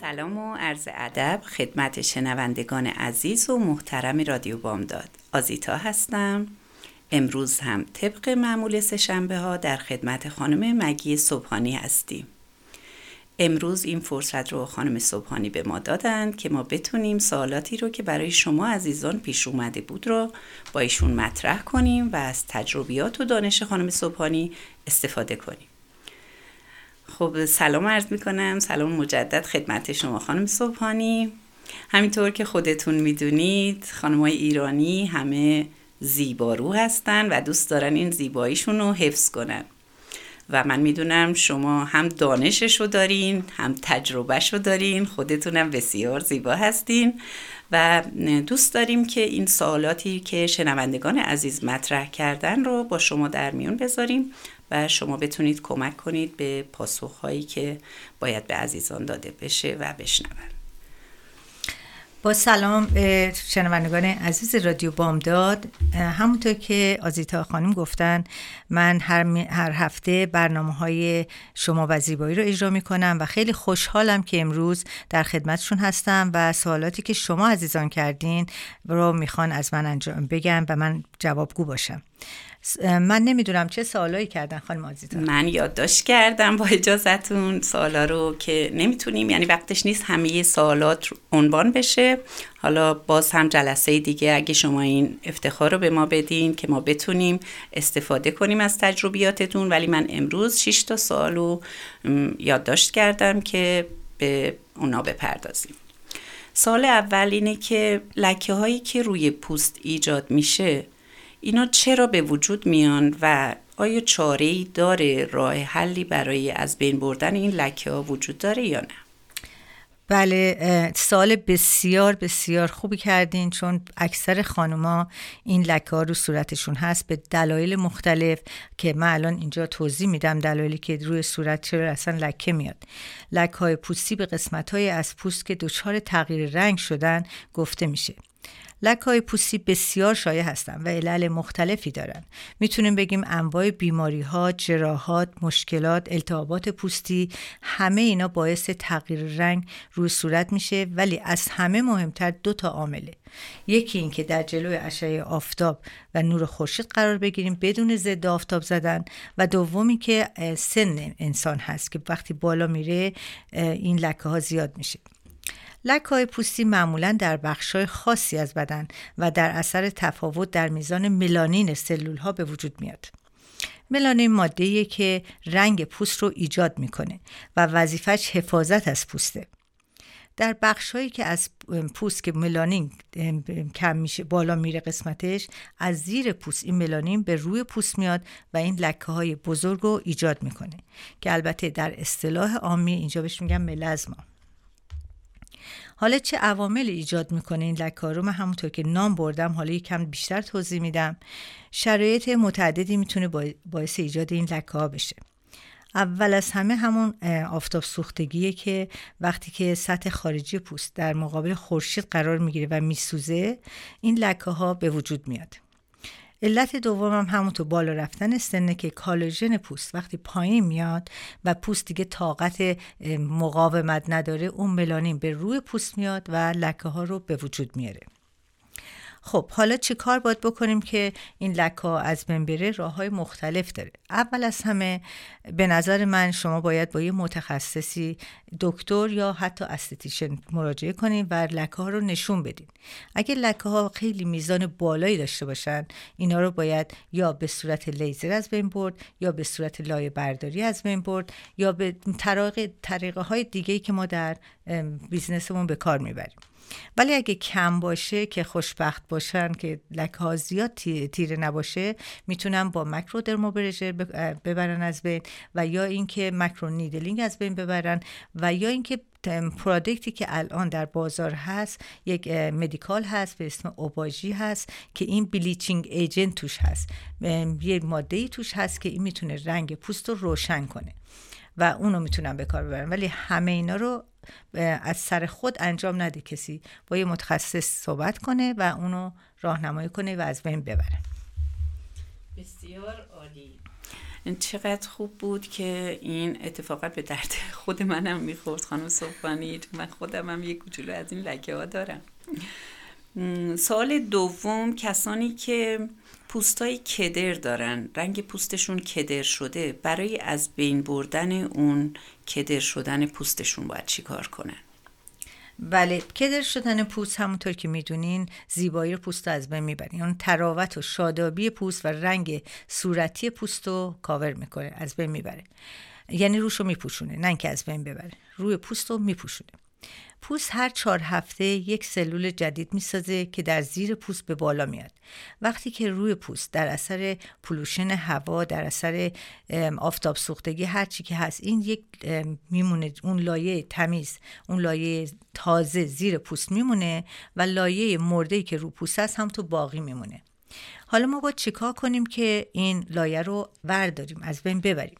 سلام و عرض ادب خدمت شنوندگان عزیز و محترم رادیو بامداد. آزیتا هستم. امروز هم طبق معمول سه‌شنبه ها در خدمت خانم مگی صبحانی هستیم. امروز این فرصت رو خانم صبحانی به ما دادند که ما بتونیم سوالاتی رو که برای شما عزیزان پیش اومده بود رو با ایشون مطرح کنیم و از تجربیات و دانش خانم صبحانی استفاده کنیم. خب سلام عرض میکنم، سلام مجدد خدمت شما خانم صبحانی. همینطور که خودتون میدونید خانم‌های ایرانی همه زیبارو هستن و دوست دارن این زیباییشون رو حفظ کنن و من میدونم شما هم دانششو دارین هم تجربهشو دارین، خودتونم بسیار زیبا هستین و دوست داریم که این سوالاتی که شنوندگان عزیز مطرح کردن رو با شما در میون بذاریم و شما بتونید کمک کنید به پاسخهایی که باید به عزیزان داده بشه و بشنون. با سلام شنوندگان عزیز رادیو بامداد. همونطور که آزیتا خانم گفتن من هر هفته برنامه‌های شما و زیبایی رو اجرا می‌کنم و خیلی خوشحالم که امروز در خدمتشون هستم و سوالاتی که شما عزیزان کردین رو میخوان از من انجام بگم و من جوابگو باشم. من نمیدونم چه سوالایی کردن خانم آزیتا. من یادداشت کردم با اجازهتون سوالا رو که نمیتونیم، یعنی وقتش نیست همه سوالات عنوان بشه. حالا باز هم جلسه دیگه اگه شما این افتخار رو به ما بدین که ما بتونیم استفاده کنیم از تجربیاتتون، ولی من امروز 6 تا سوال رو یادداشت کردم که به اونا بپردازیم. سوال اول اینه که لکه هایی که روی پوست ایجاد میشه اینا چرا به وجود میان و آیا چاره‌ای داره، راه حلی برای از بین بردن این لکه ها وجود داره یا نه؟ بله، سوال بسیار بسیار خوبی کردین چون اکثر خانوما این لکه ها رو صورتشون هست به دلایل مختلف که من الان اینجا توضیح میدم دلایلی که روی صورت چرا اصلا لکه میاد. لکه های پوستی به قسمت های از پوست که دچار تغییر رنگ شدن گفته میشه. لکه‌های پوستی بسیار شایع هستند و علل مختلفی دارند. میتونیم بگیم انواع بیماری‌ها، جراحات، مشکلات، التهابات پوستی، همه اینا باعث تغییر رنگ روی صورت میشه، ولی از همه مهمتر 2 عامله. یکی این که در جلوی اشعه آفتاب و نور خورشید قرار بگیریم بدون ضد آفتاب زدن و دومی که سن انسان هست که وقتی بالا میره این لکه‌ها زیاد میشه. لکه‌های پوستی معمولاً در بخش‌های خاصی از بدن و در اثر تفاوت در میزان ملانین سلول‌ها به وجود میاد. ملانین ماده‌ایه که رنگ پوست رو ایجاد می‌کنه و وظیفه‌اش حفاظت از پوسته. در بخش‌هایی که از پوست که ملانین کم میشه، بالا میره قسمتش، از زیر پوست این ملانین به روی پوست میاد و این لکه‌های بزرگ رو ایجاد می‌کنه که البته در اصطلاح عامی اینجا بهش میگن ملازما. حالا چه عوامل ایجاد میکنه این لکه‌ها رو؟ من همونطور که نام بردم حالا یکم بیشتر توضیح میدم. شرایط متعددی میتونه باعث ایجاد این لکه‌ها بشه. اول از همه همون آفتاب سوختگیه که وقتی که سطح خارجی پوست در مقابل خورشید قرار میگیره و میسوزه این لکه‌ها به وجود میاد. علت دوم هم همونطور بالا رفتن سنه که کالاژن پوست وقتی پایین میاد و پوست دیگه طاقت مقاومت نداره اون ملانین به روی پوست میاد و لکه ها رو به وجود میاره. خب حالا چه کار باید بکنیم که این لکه ها از بین بره؟ راه های مختلف داره. اول از همه به نظر من شما باید با یه متخصصی، دکتر یا حتی استتیشن مراجعه کنید و لکه ها رو نشون بدید. اگه لکه ها خیلی میزان بالایی داشته باشن اینا رو باید یا به صورت لیزر از بین برد یا به صورت لایه برداری از بین برد یا به طریقه های دیگه‌ای که ما در بیزنسمون به کار میبریم. ولی اگه کم باشه که خوشبخت باشن که لکه ها زیاد تیره نباشه میتونن با مکرودرموبرژر ببرن از بین و یا اینکه مکرونیدلینگ از بین ببرن و یا اینکه پرادکتی که الان در بازار هست یک مدیکال هست به اسم اوباژی هست که این بلیچینگ ایجنت توش هست، یه ماده‌ای توش هست که این میتونه رنگ پوست رو روشن کنه و اونو میتونن به کار ببرن. ولی همه اینا رو از سر خود انجام نده، کسی با یه متخصص صحبت کنه و اونو راهنمایی کنه و از بین ببره. بسیار عالی، چقدر خوب بود که این اتفاقات به درد خود منم میخورد خانم صبحانی، من خودم هم یک کوچولو از این لکه ها دارم. سوال دوم، کسانی که پوستای کدر دارن، رنگ پوستشون کدر شده، برای از بین بردن اون کدر شدن پوستشون باید چی کار کنن؟ بله، کدر شدن پوست همونطور که میدونین زیبایی رو پوست از بین میبره، یعنی تراوت و شادابی پوست و رنگ صورتی پوست رو کاور میکنه، از بین میبره، یعنی روش رو میپوشونه، نه اینکه از بین ببره، روی پوست رو میپوشونه. پوست هر 4 هفته یک سلول جدید میسازه که در زیر پوست به بالا میاد. وقتی که روی پوست در اثر پولوشن هوا، در اثر آفتاب سوختگی، هر چی که هست، این یک میمونه، اون لایه تمیز، اون لایه تازه زیر پوست میمونه و لایه مرده‌ای که رو پوست هست هم تو باقی میمونه. حالا ما باید چیکار کنیم که این لایه رو برداریم، از بین ببریم؟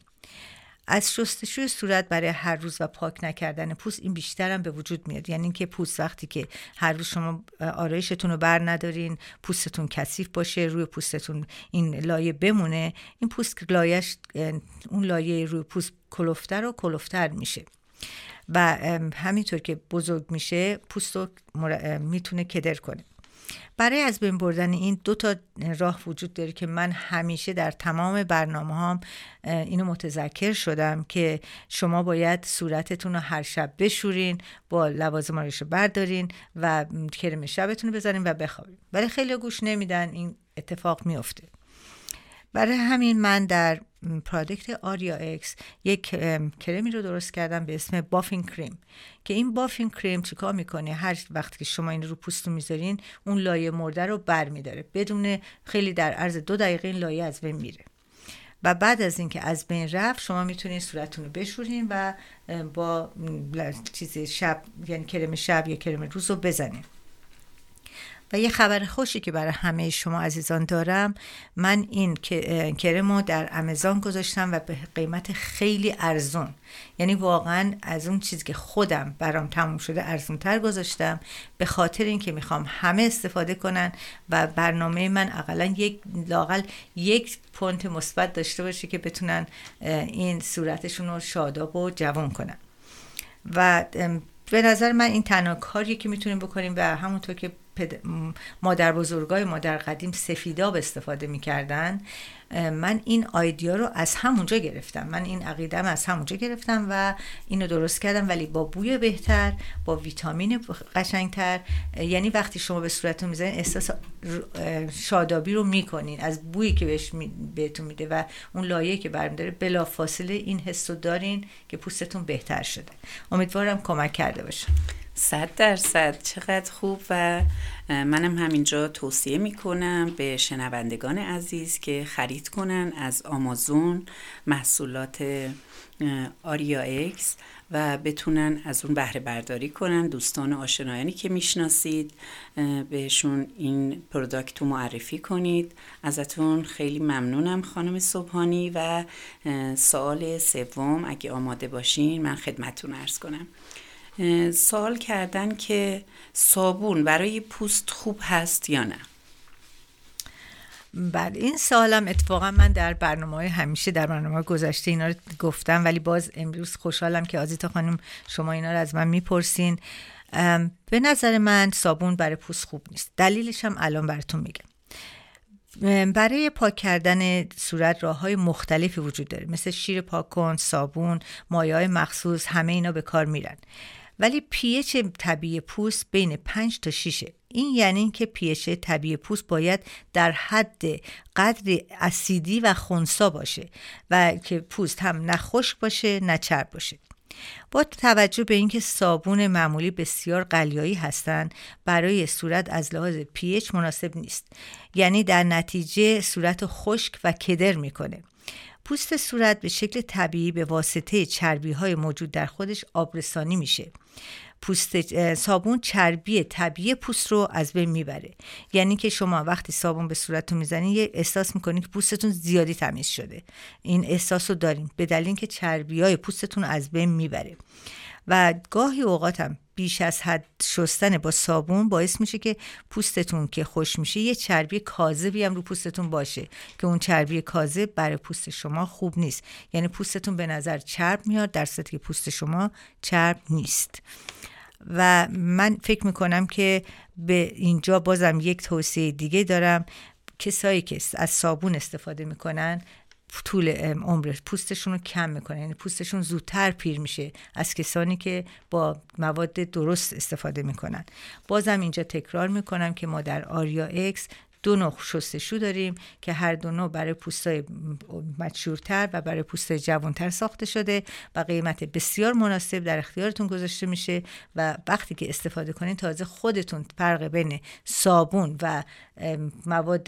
از شستشوی صورت برای هر روز و پاک نکردن پوست این بیشتر هم به وجود میاد، یعنی اینکه پوست وقتی که هر روز شما آرایشتون رو بر ندارین، پوستتون کثیف باشه، روی پوستتون این لایه بمونه، این پوست لایهش، اون لایه روی پوست کلفتر و کلفتر میشه و همینطور که بزرگ میشه پوست رو میتونه کدر کنه. برای از بین بردن این 2 تا راه وجود داره که من همیشه در تمام برنامه‌هام اینو متذکر شدم که شما باید صورتتون رو هر شب بشورین، با لوازم آرایش بردارین و کرم شبتون رو بزنین و بخوابین. ولی خیلی گوش نمیدن، این اتفاق میفته. برای همین من در پرادکت آریا اکس یک کرمی رو درست کردم به اسم بافینگ کریم که این بافینگ کریم چیکار میکنه؟ هر وقت که شما این رو پوستو میذارین اون لایه مرده رو برمیداره، بدون خیلی در عرض 2 دقیقه این لایه از بین میره و بعد از اینکه از بین رفت شما میتونین صورتتون رو بشورین و با چیز شب، یعنی کرم شب یا کرم روز رو بزنین. و یه خبر خوشی که برای همه شما عزیزان دارم، من این کرمو در آمازون گذاشتم و به قیمت خیلی ارزون، یعنی واقعا از اون چیزی که خودم برام تموم شده ارزونتر گذاشتم، به خاطر اینکه میخوام همه استفاده کنن و برنامه من اقلا یک پوینت مثبت داشته باشه که بتونن این صورتشون رو شاداب و جوان کنن. و به نظر من این تنها کاریه که میتونیم بکنیم و همونطور که مادر بزرگای ما در قدیم سفیداب استفاده میکردن، من این آیدیا رو از همونجا گرفتم، من این عقیدم از همونجا گرفتم و اینو درست کردم، ولی با بوی بهتر، با ویتامین قشنگتر، یعنی وقتی شما به صورتتون میزنین احساس شادابی رو میکنین از بویی که بهتون میده و اون لایه که برمیداره، بلافاصله این حسو دارین که پوستتون بهتر شده. امیدوارم کمک کرده باشه. 100%. چقدر خوب. و منم همینجا توصیه میکنم به شنوندگان عزیز که خرید کنن از آمازون محصولات آریا اکس و بتونن از اون بهره برداری کنن. دوستان و آشنایانی که میشناسید بهشون این پروداکت رو معرفی کنید. ازتون خیلی ممنونم خانم صبحانی. و سوال سوم اگه آماده باشین من خدمتتون عرض کنم. سوال کردن که صابون برای پوست خوب هست یا نه؟ بله، این سوالم اتفاقا من در برنامه‌های همیشه، در برنامه‌های گذشته اینا رو گفتم، ولی باز امروز خوشحالم که آزیتا خانم شما اینا رو از من میپرسین. به نظر من صابون برای پوست خوب نیست. دلیلش هم الان براتون میگم. برای پاک کردن صورت راه‌های مختلفی وجود داره، مثل شیر پاک کن، صابون، مایه‌های مخصوص، همه اینا به کار میرن. ولی pH طبیعی پوست بین 5 تا 6. این یعنی این که pH طبیعی پوست باید در حد قدر اسیدی و خنثی باشه و که پوست هم نه خشک باشه نه چرب باشه. با توجه به اینکه صابون معمولی بسیار قلیایی هستند، برای صورت از لحاظ pH مناسب نیست، یعنی در نتیجه صورت خشک و کدر میکنه. پوست صورت به شکل طبیعی به واسطه چربی‌های موجود در خودش آبرسانی میشه پوست صابون چربی طبیعی پوست رو از بین میبره. یعنی که شما وقتی صابون به صورتتون میزنید احساس میکنید که پوستتون زیادی تمیز شده. این احساس رو داریم به دلیل اینکه چربیای پوستتون از بین میبره. و گاهی اوقات هم بیش از حد شستن با صابون باعث میشه که پوستتون که خشک میشه یه چربی کاذبی هم رو پوستتون باشه که اون چربی کاذب برای پوست شما خوب نیست. یعنی پوستتون به نظر چرب میاد در صورتی که پوست شما چرب نیست. و من فکر میکنم که به اینجا بازم یک توصیه دیگه دارم، کسایی که از صابون استفاده میکنن طول عمر پوستشون رو کم میکنه، یعنی پوستشون زودتر پیر میشه از کسانی که با مواد درست استفاده میکنن. بازم اینجا تکرار میکنم که ما در آریا اکس دو نوع شستشو داریم که هر دو نوع برای پوستای مچورتر و برای پوستای جوانتر ساخته شده و قیمت بسیار مناسب در اختیارتون گذاشته میشه و وقتی که استفاده کنین تازه خودتون فرق بین صابون و مواد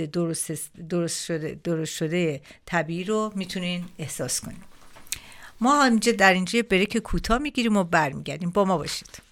درست شده طبیعی رو میتونین احساس کنین. ما اینجا در اینجا بریک کوتاه میگیریم و برمیگردیم. با ما باشید.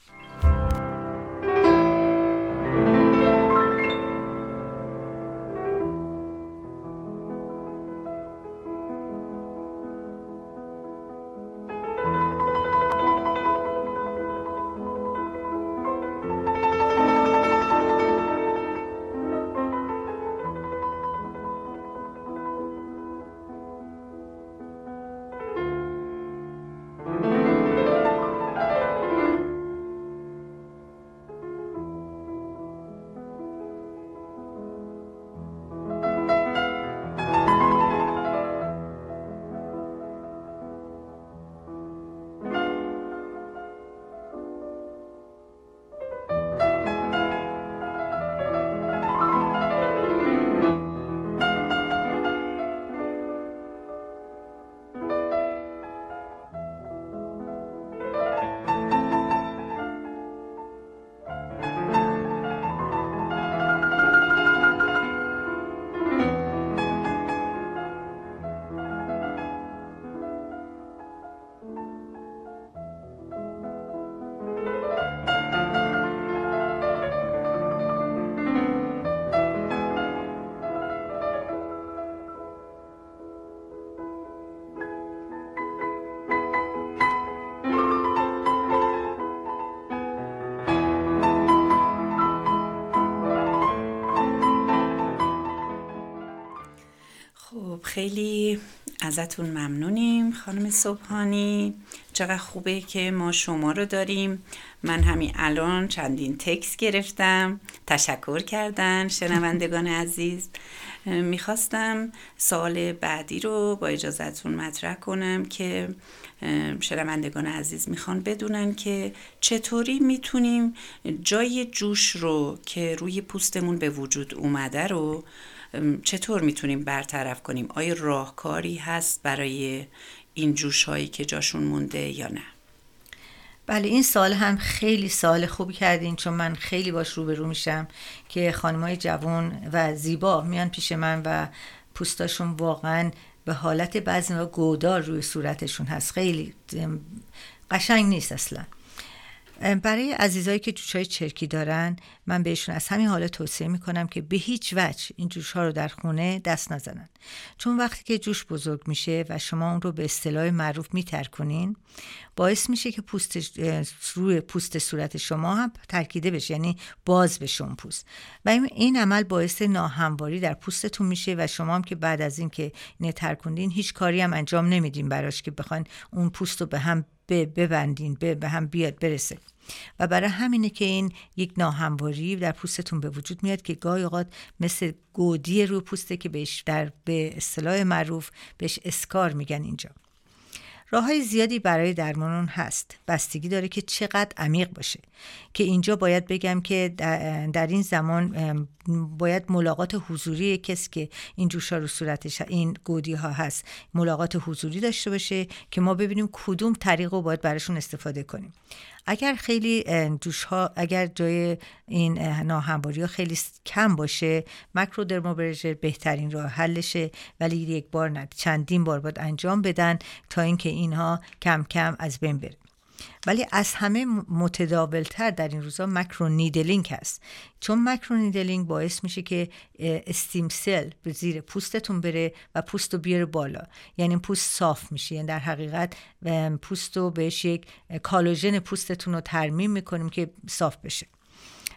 خیلی ازتون ممنونیم خانم صبحانی، چقدر خوبه که ما شما رو داریم. من همین الان چندین تکست گرفتم، تشکر کردن شنوندگان عزیز. میخواستم سوال بعدی رو با اجازتون مطرح کنم که شنوندگان عزیز میخوان بدونن که چطوری میتونیم جای جوش رو که روی پوستمون به وجود اومده رو چطور میتونیم برطرف کنیم؟ آیا راهکاری هست برای این جوش هایی که جاشون مونده یا نه؟ بله، این سال هم خیلی سال خوبی کردین، چون من خیلی باش روبرو میشم که خانمای جوان و زیبا میان پیش من و پوستاشون واقعا به حالت بعضی وقتا گودار روی صورتشون هست، خیلی قشنگ نیست اصلا. برای عزیزایی که جوش‌های چرکی دارن من بهشون از همین حالا توصیه میکنم که به هیچ وجه این جوش‌ها رو در خونه دست نزنن، چون وقتی که جوش بزرگ میشه و شما اون رو به اصطلاح معروف میترکنین باعث میشه که پوست صورت شما هم ترکیده بشه، یعنی باز بشه اون پوست و این عمل باعث ناهمواری در پوستتون میشه و شما هم که بعد از این که نترکوندین هیچ کاری هم انجام نمیدین براش که بخواین اون پوست رو به هم ببندین به هم بیاد برسه و برای همینه که این یک ناهمواری در پوستتون به وجود میاد که گاهی اوقات مثل گودی روی پوسته که بهش به اصطلاح معروف بهش اسکار میگن. اینجا راه‌های زیادی برای درمان اون هست، بستگی داره که چقدر عمیق باشه، که اینجا باید بگم که در این زمان باید ملاقات حضوری کسی که این جوش‌ها رو صورتش این گودی‌ها هست ملاقات حضوری داشته باشه که ما ببینیم کدوم طریق رو باید براشون استفاده کنیم. اگر خیلی جوش‌ها اگر جای این ناهمواری‌ها خیلی کم باشه ماکرودرمابرژر بهترین راه حلشه، ولی یک بار نه، چندین بار باید انجام بدن تا اینکه اینها کم کم از بین بره. ولی از همه متداولتر در این روزا مکرونیدلینگ هست، چون مکرونیدلینگ باعث میشه که استیم سل به زیر پوستتون بره و پوست رو بیاره بالا، یعنی پوست صاف میشه، یعنی در حقیقت پوست رو بهش یک کالاژن پوستتون رو ترمیم میکنیم که صاف بشه.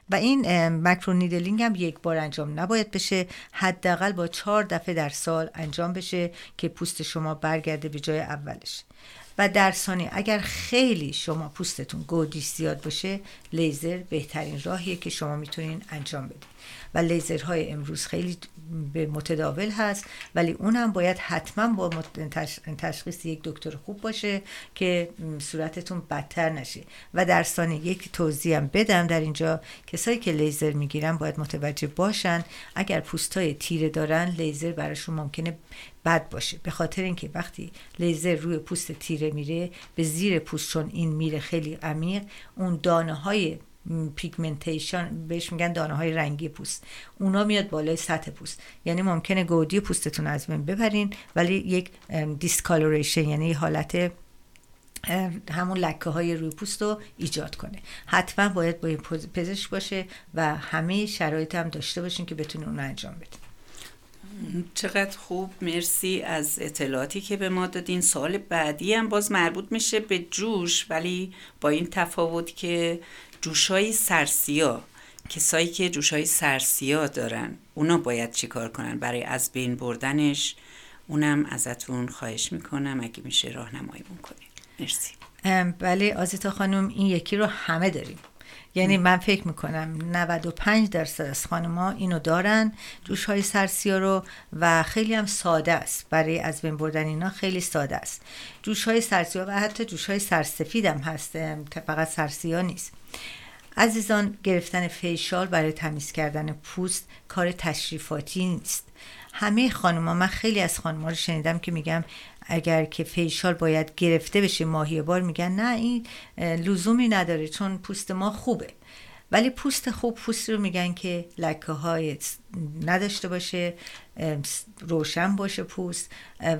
و این مکرونیدلینگ هم یک بار انجام نباید بشه، حداقل با 4 دفعه در سال انجام بشه که پوست شما برگرده به جای اولش. و در ثانی اگر خیلی شما پوستتون گودیس زیاد باشه، لیزر بهترین راهیه که شما میتونین انجام بدین. و لیزرهای امروز خیلی به متداول هست، ولی اونم باید حتما با تشخیص یک دکتر خوب باشه که صورتتون بدتر نشه. و در ثانی یک توضیح هم بدم در اینجا، کسایی که لیزر میگیرن باید متوجه باشن اگر پوستای تیره دارن لیزر براشون ممکنه بد باشه، به خاطر اینکه وقتی لیزر روی پوست تیره میره به زیر پوست، چون این میره خیلی عمیق، اون دانه های پیگمنتیشن بهش میگن، دانه های رنگی پوست، اونا میاد بالای سطح پوست، یعنی ممکنه گودی پوستتون از بین ببرین، ولی یک دیسکالوریشن یعنی حالت همون لکه های روی پوست رو ایجاد کنه. حتما باید با پزشک باشه و همه شرایط هم داشته باشین که بتونین اون انجام بدین. چقدر خوب، مرسی از اطلاعاتی که به ما دادین. سال بعدی هم باز مربوط میشه به جوش، ولی با این تفاوت که جوشای سرسیا، کسایی که جوشای سرسیا دارن اونا باید چی کار کنن برای از بین بردنش؟ اونم ازتون خواهش میکنم اگه میشه راهنماییمون کنین. مرسی. بله آزیتا خانم، این یکی رو همه داریم، یعنی من فکر میکنم 95% از خانم‌ها اینو دارن، جوش‌های سرسیا رو، و خیلی هم ساده است برای از بین بردن اینا، خیلی ساده است. جوش‌های سرسیا و حتی جوش‌های سرسفید هم هست، فقط سرسیا نیست. عزیزان، گرفتن فیشال برای تمیز کردن پوست کار تشریفاتی نیست. همه خانم‌ها، من خیلی از خانم‌ها رو شنیدم که میگم اگر که فیشال باید گرفته بشه ماهی بار، میگن نه این لزومی نداره چون پوست ما خوبه. ولی پوست خوب پوست رو میگن که لکه های نداشته باشه، روشن باشه پوست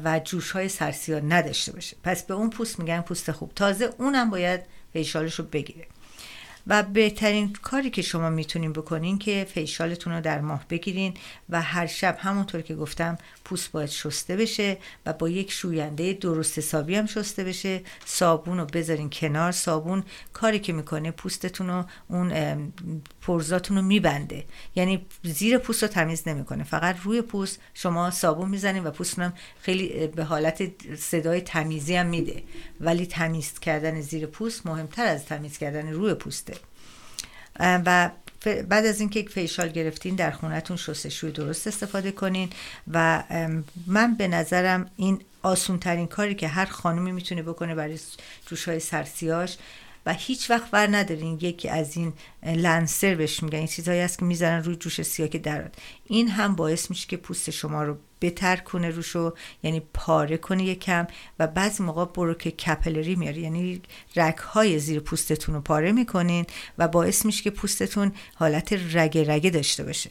و جوش های سرسیا نداشته باشه، پس به اون پوست میگن پوست خوب. تازه اونم باید فیشالش رو بگیره. و بهترین کاری که شما میتونین بکنین که فیشالتون رو در ماه بگیرین و هر شب همونطور که گفتم پوست باید شسته بشه و با یک شوینده درست حسابی هم شسته بشه. صابون رو بذارین کنار. صابون کاری که میکنه پوستتون رو، اون پرزاتون رو میبنده، یعنی زیر پوست رو تمیز نمیکنه، فقط روی پوست شما صابون میزنین و پوستتون هم خیلی به حالت صدای تمیزی هم میده. ولی تمیز کردن زیر پوست مهمتر از تمیز کردن روی پوسته. و بعد از اینکه یک فیشال گرفتین در خونتون شستشوی درست استفاده کنین. و من به نظرم این آسون ترین کاری که هر خانومی میتونه بکنه برای جوش‌های سرسیاش. و هیچ وقت ور ندارین یکی از این لنسر بهش میگن، این چیزایی هست که میذارن روی جوش سیاه که درات، این هم باعث میشه که پوست شما رو بتر کنه روشو، یعنی پاره کنه یکم، و بعضی موقع بروک کپلری میاره، یعنی رگ‌های زیر پوستتون رو پاره میکنین و باعث میشه که پوستتون حالت رگه رگه داشته باشه.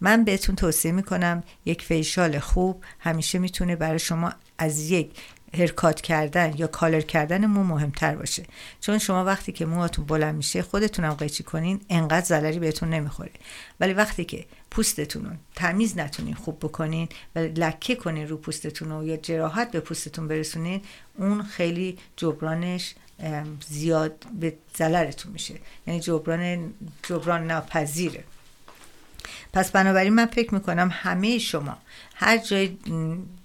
من بهتون توصیه میکنم یک فیشال خوب همیشه میتونه برای شما از یک هرکات کردن یا کالر کردن مو مهمتر باشه، چون شما وقتی که موهاتون بلند میشه خودتونم قیچی کنین انقدر ضرری بهتون نمیخوره، ولی وقتی که پوستتون رو تمیز نتونین خوب بکنین و لکه کنین رو پوستتون رو یا جراحت به پوستتون برسونین، اون خیلی جبرانش زیاد به ضررتون میشه، یعنی جبران ناپذیره. پس بنابراین من فکر میکنم همه شما هر جای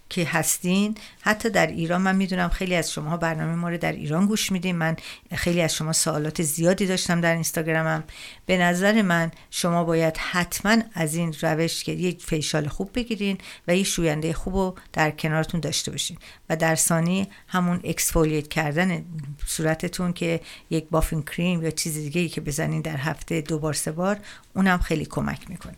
که هستین، حتی در ایران، من میدونم خیلی از شما برنامه ما رو در ایران گوش میدین، من خیلی از شما سوالات زیادی داشتم در اینستاگرامم، به نظر من شما باید حتما از این روش که یک فیشال خوب بگیرین و یک شوینده خوبو در کنارتون داشته باشین. و در ثانی همون اکسفولییت کردن صورتتون که یک بافینگ کریم یا چیز دیگه ای که بزنین در هفته 2 بار 3 بار، اونم خیلی کمک میکنه.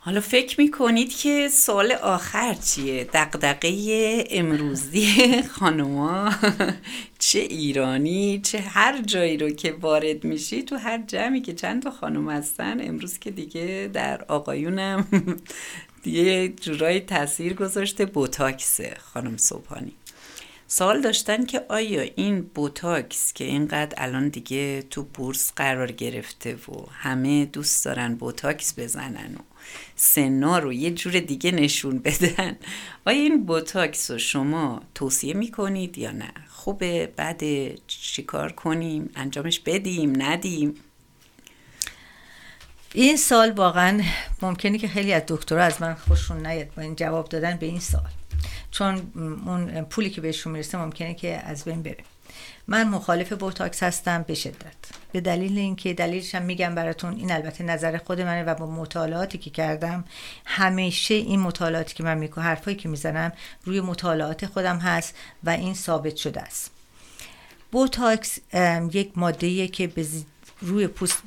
حالا فکر میکنید که سوال آخر چیه؟ دغدغه امروزی خانوما، چه ایرانی چه هر جایی رو که وارد میشی، تو هر جمعی که چند تا خانوم هستن، امروز که دیگه در آقایونم دیگه جورایی تاثیر گذاشته بوتاکس خانم صبحانی، سوال داشتن که آیا این بوتاکس که اینقدر الان دیگه تو بورس قرار گرفته و همه دوست دارن بوتاکس بزنن و سنا رو یه جور دیگه نشون بدن، آیا این بوتاکس رو شما توصیه میکنید یا نه؟ خوبه؟ بده؟ چیکار کنیم؟ انجامش بدیم؟ ندیم؟ این سال واقعا ممکنه که خیلی از دکترها از من خوششون نیاد با این جواب دادن به این سال، چون اون پولی که بهشون میرسه ممکنه که از بین بره. من مخالف بوتاکس هستم به شدت، به دلیل اینکه دلیلش هم میگم براتون، این البته نظر خود منه و با مطالعاتی که کردم، همیشه این مطالعاتی که من میگم، حرفایی که میزنم روی مطالعات خودم هست و این ثابت شده است. بوتاکس یک ماده‌ایه که به روی پوست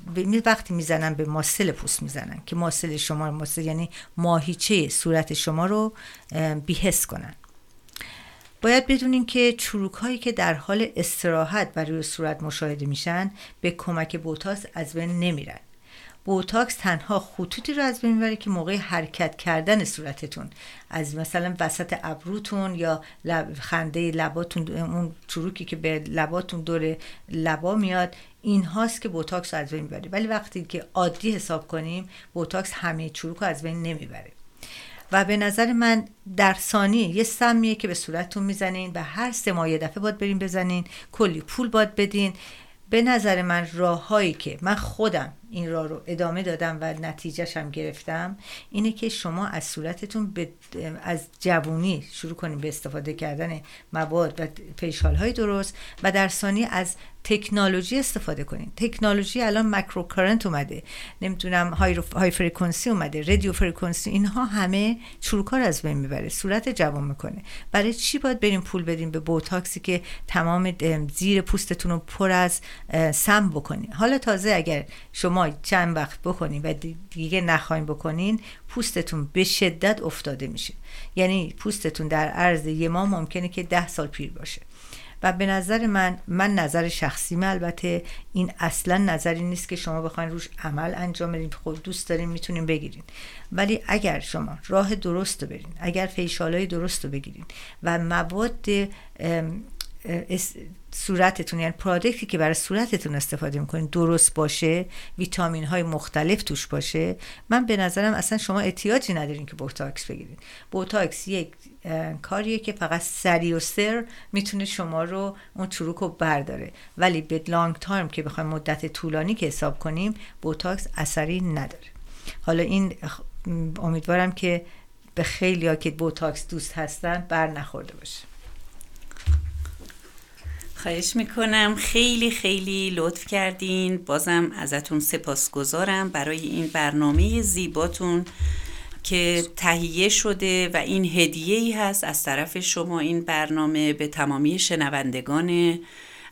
وقتی میزنن به ماسل پوست میزنن که ماسل شما، ماسل یعنی ماهیچه صورت شما رو بی‌حس کنن. باید بدونین که چروک هایی که در حال استراحت بر روی صورت مشاهده میشن به کمک بوتاکس از بین نمیرن. بوتاکس تنها خطوطی رو از بین میبره که موقع حرکت کردن صورتتون از مثلا وسط ابروتون یا خنده لباتون، اون چروکی که به لباتون دور لبا میاد، این هاست که بوتاکس رو از بین میبره. ولی وقتی که عادی حساب کنیم، بوتاکس همه چروک رو از بین نمیبره و به نظر من در ثانیه یه سمیه که به صورتتون میزنین و هر سه ماه یه دفعه باید برین بزنین، کلی پول باید بدین. به نظر من راه هایی که من خودم این راه رو ادامه دادم و نتیجهش هم گرفتم اینه که شما از صورتتون از جوونی شروع کنیم به استفاده کردن مواد و فیشال های درست و در ثانیه از تکنولوژی استفاده کنین. تکنولوژی الان ماکرو کارنت اومده، نمیدونم های فرکانسی اومده، رادیو فرکانسی، اینها همه چروکا رو از بین میبره، صورت جوان میکنه. برای چی باید بریم پول بدیم به بوتاکسی که تمام زیر پوستتون رو پر از سم بکنین؟ حالا تازه اگر شما چند وقت بکنین و دیگه نخواین بکنین، پوستتون به شدت افتاده میشه، یعنی پوستتون در عرض یه ماه ممکنه که 10 سال پیر باشه. و به نظر من نظر شخصیمه، البته این اصلا نظری نیست که شما بخواین روش عمل انجام بدین، خود دوست دارین میتونین بگیرین، ولی اگر شما راه درست رو برین، اگر فیشالای درست رو بگیرین و مواد صورتتون، یعنی پرادکتی که برای صورتتون استفاده میکنین درست باشه، ویتامین های مختلف توش باشه، من به نظرم اصلا شما احتیاجی ندارین که بوتاکس بگیرین. بوتاکس یک کاریه که فقط سری و سر میتونه شما رو اون چروک رو برداره، ولی به لانگ تایم که بخوایم مدت طولانی که حساب کنیم، بوتاکس اثری نداره. حالا این امیدوارم که به خیلی ها که بوتاکس دوست هستن بر نخورده باشه. خواهش میکنم، خیلی خیلی لطف کردین، بازم ازتون سپاسگزارم برای این برنامه زیباتون که تهیه شده و این هدیه‌ای هست از طرف شما، این برنامه به تمامی شنوندگان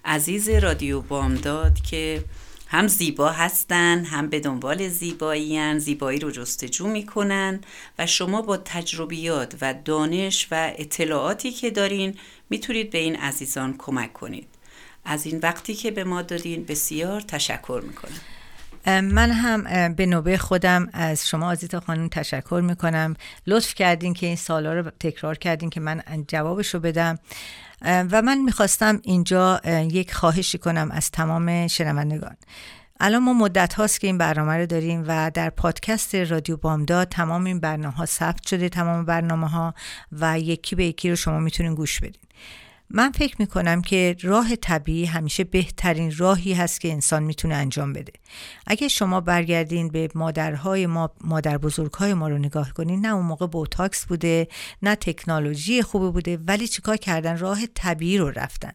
عزیز رادیو بامداد که هم زیبا هستن، هم به دنبال زیبایی‌اند، زیبایی رو جستجو میکنن و شما با تجربیات و دانش و اطلاعاتی که دارین میتونید به این عزیزان کمک کنید. از این وقتی که به ما دادین بسیار تشکر میکنم. من هم به نوبه خودم از شما آزیتا خانم تشکر میکنم، لطف کردین که این سالا رو تکرار کردین که من جوابشو بدم و من میخواستم اینجا یک خواهشی کنم از تمام شنوندگان. الان ما مدت هاست که این برنامه رو داریم و در پادکست رادیو بامداد تمام این برنامه ها ثبت شده، تمام برنامه ها و یکی به یکی رو شما میتونین گوش بدین. من فکر میکنم که راه طبیعی همیشه بهترین راهی هست که انسان میتونه انجام بده. اگه شما برگردین به مادرهای ما، مادر بزرگهای ما رو نگاه کنین، نه اون موقع بوتاکس بوده، نه تکنولوژی خوبه بوده، ولی چیکار کردن؟ راه طبیعی رو رفتن.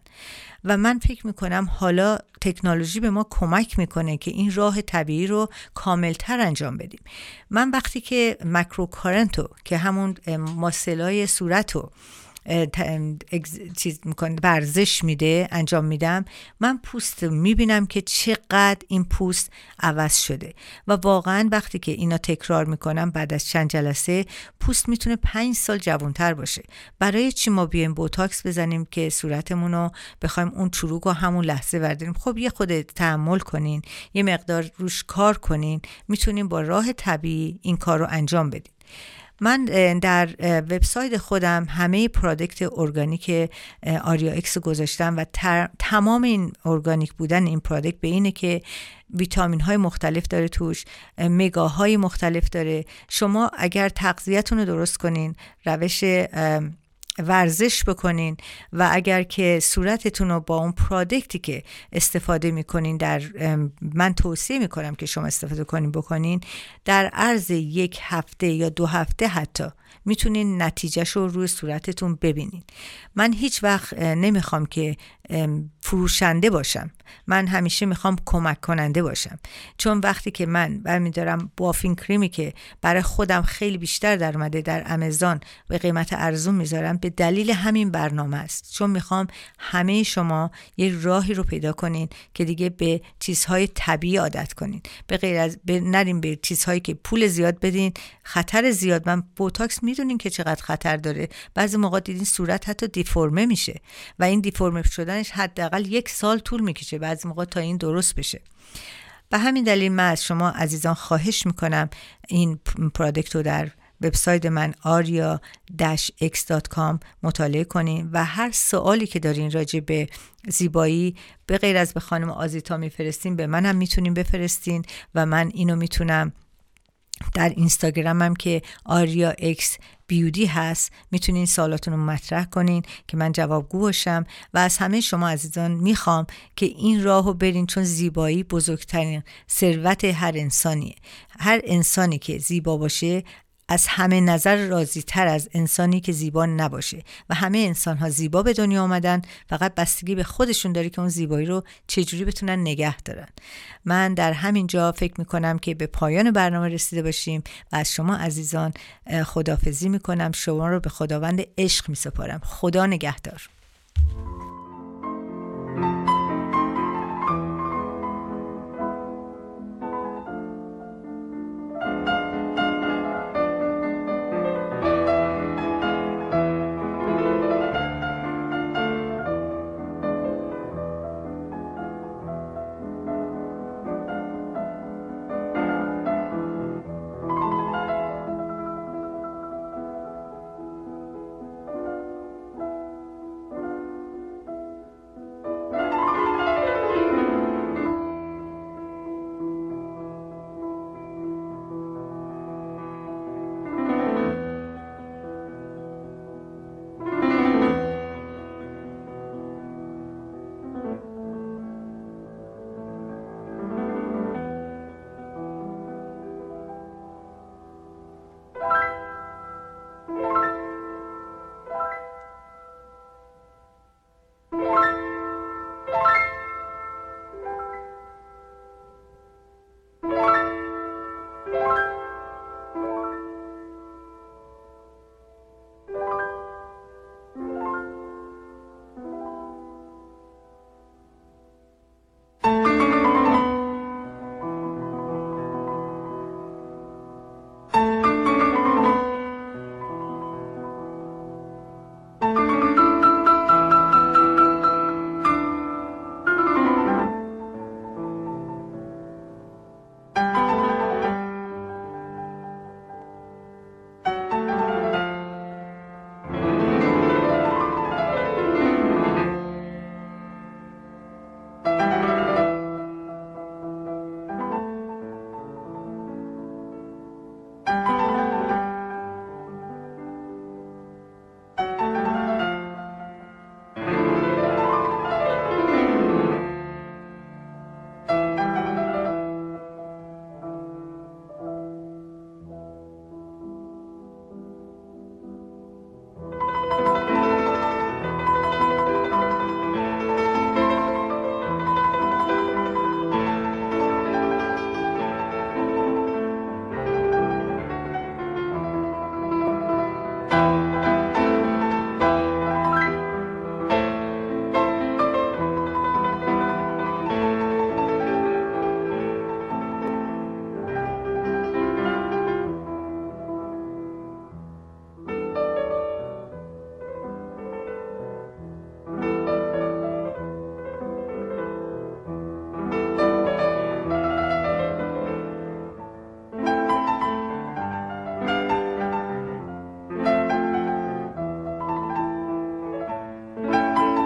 و من فکر میکنم حالا تکنولوژی به ما کمک میکنه که این راه طبیعی رو کاملتر انجام بدیم. من وقتی که ماکرو کارنتو که همون ماسلای صورتو چیز میکنه، ورزش میده، انجام میدم، من پوست میبینم که چقدر این پوست عوض شده و واقعا وقتی که اینا تکرار میکنم بعد از چند جلسه پوست میتونه 5 سال جوانتر باشه. برای چی ما بیایم بوتاکس بزنیم که صورتمون رو بخوایم اون چروک رو همون لحظه برداریم؟ خب یه خود تحمل کنین، یه مقدار روش کار کنین، میتونیم با راه طبیعی این کار رو انجام بدیم. من در وبسایت خودم همه پروداکت ارگانیک آریا اکس گذاشتم و تمام این ارگانیک بودن این پروداکت به اینه که ویتامین های مختلف داره توش، مگاهای مختلف داره. شما اگر تغذیه‌تون رو درست کنین، روش ورزش بکنین و اگر که صورتتون رو با اون پروداکتی که استفاده میکنین، من توصیه میکنم که شما استفاده کنین بکنین، در عرض یک هفته یا دو هفته حتی میتونین نتیجهش رو روی صورتتون ببینین. من هیچ وقت نمیخوام که فروشنده باشم، من همیشه میخوام کمک کننده باشم، چون وقتی که من برمیدارم بافین کریمی که برای خودم خیلی بیشتر در اومده در آمازون به قیمت ارزون میذارم، به دلیل همین برنامه است، چون میخوام همه شما یه راهی رو پیدا کنین که دیگه به چیزهای طبیعی عادت کنین، به غیر از نریم به چیزهایی که پول زیاد بدین، خطر زیاد. من بوتاکس میدونین که چقدر خطر داره، بعضی موقع دیدین صورت حتی دیفرمه میشه و این دیفرمه شدنش حداقل 1 سال طول میکشه، بعضی موقع تا این درست بشه. به همین دلیل من از شما عزیزان خواهش میکنم این پروداکت رو در وبسایت من aria-x.com مطالعه کنین و هر سوالی که دارین راجع به زیبایی، به غیر از به خانم آزیتا میفرستین، به من هم میتونین بفرستین و من اینو میتونم در اینستاگرامم که آریا اکس بیودی هست میتونین سوالاتون رو مطرح کنین که من جوابگو باشم. و از همه شما عزیزان میخوام که این راهو برین، چون زیبایی بزرگترین ثروت هر انسانیه. هر انسانی که زیبا باشه از همه نظر راضی تر از انسانی که زیبا نباشه و همه انسان ها زیبا به دنیا آمدن، فقط بستگی به خودشون داره که اون زیبایی رو چجوری بتونن نگه دارن. من در همین جا فکر میکنم که به پایان برنامه رسیده باشیم و از شما عزیزان خداحافظی میکنم، شما رو به خداوند عشق میسپارم. خدا نگهدار.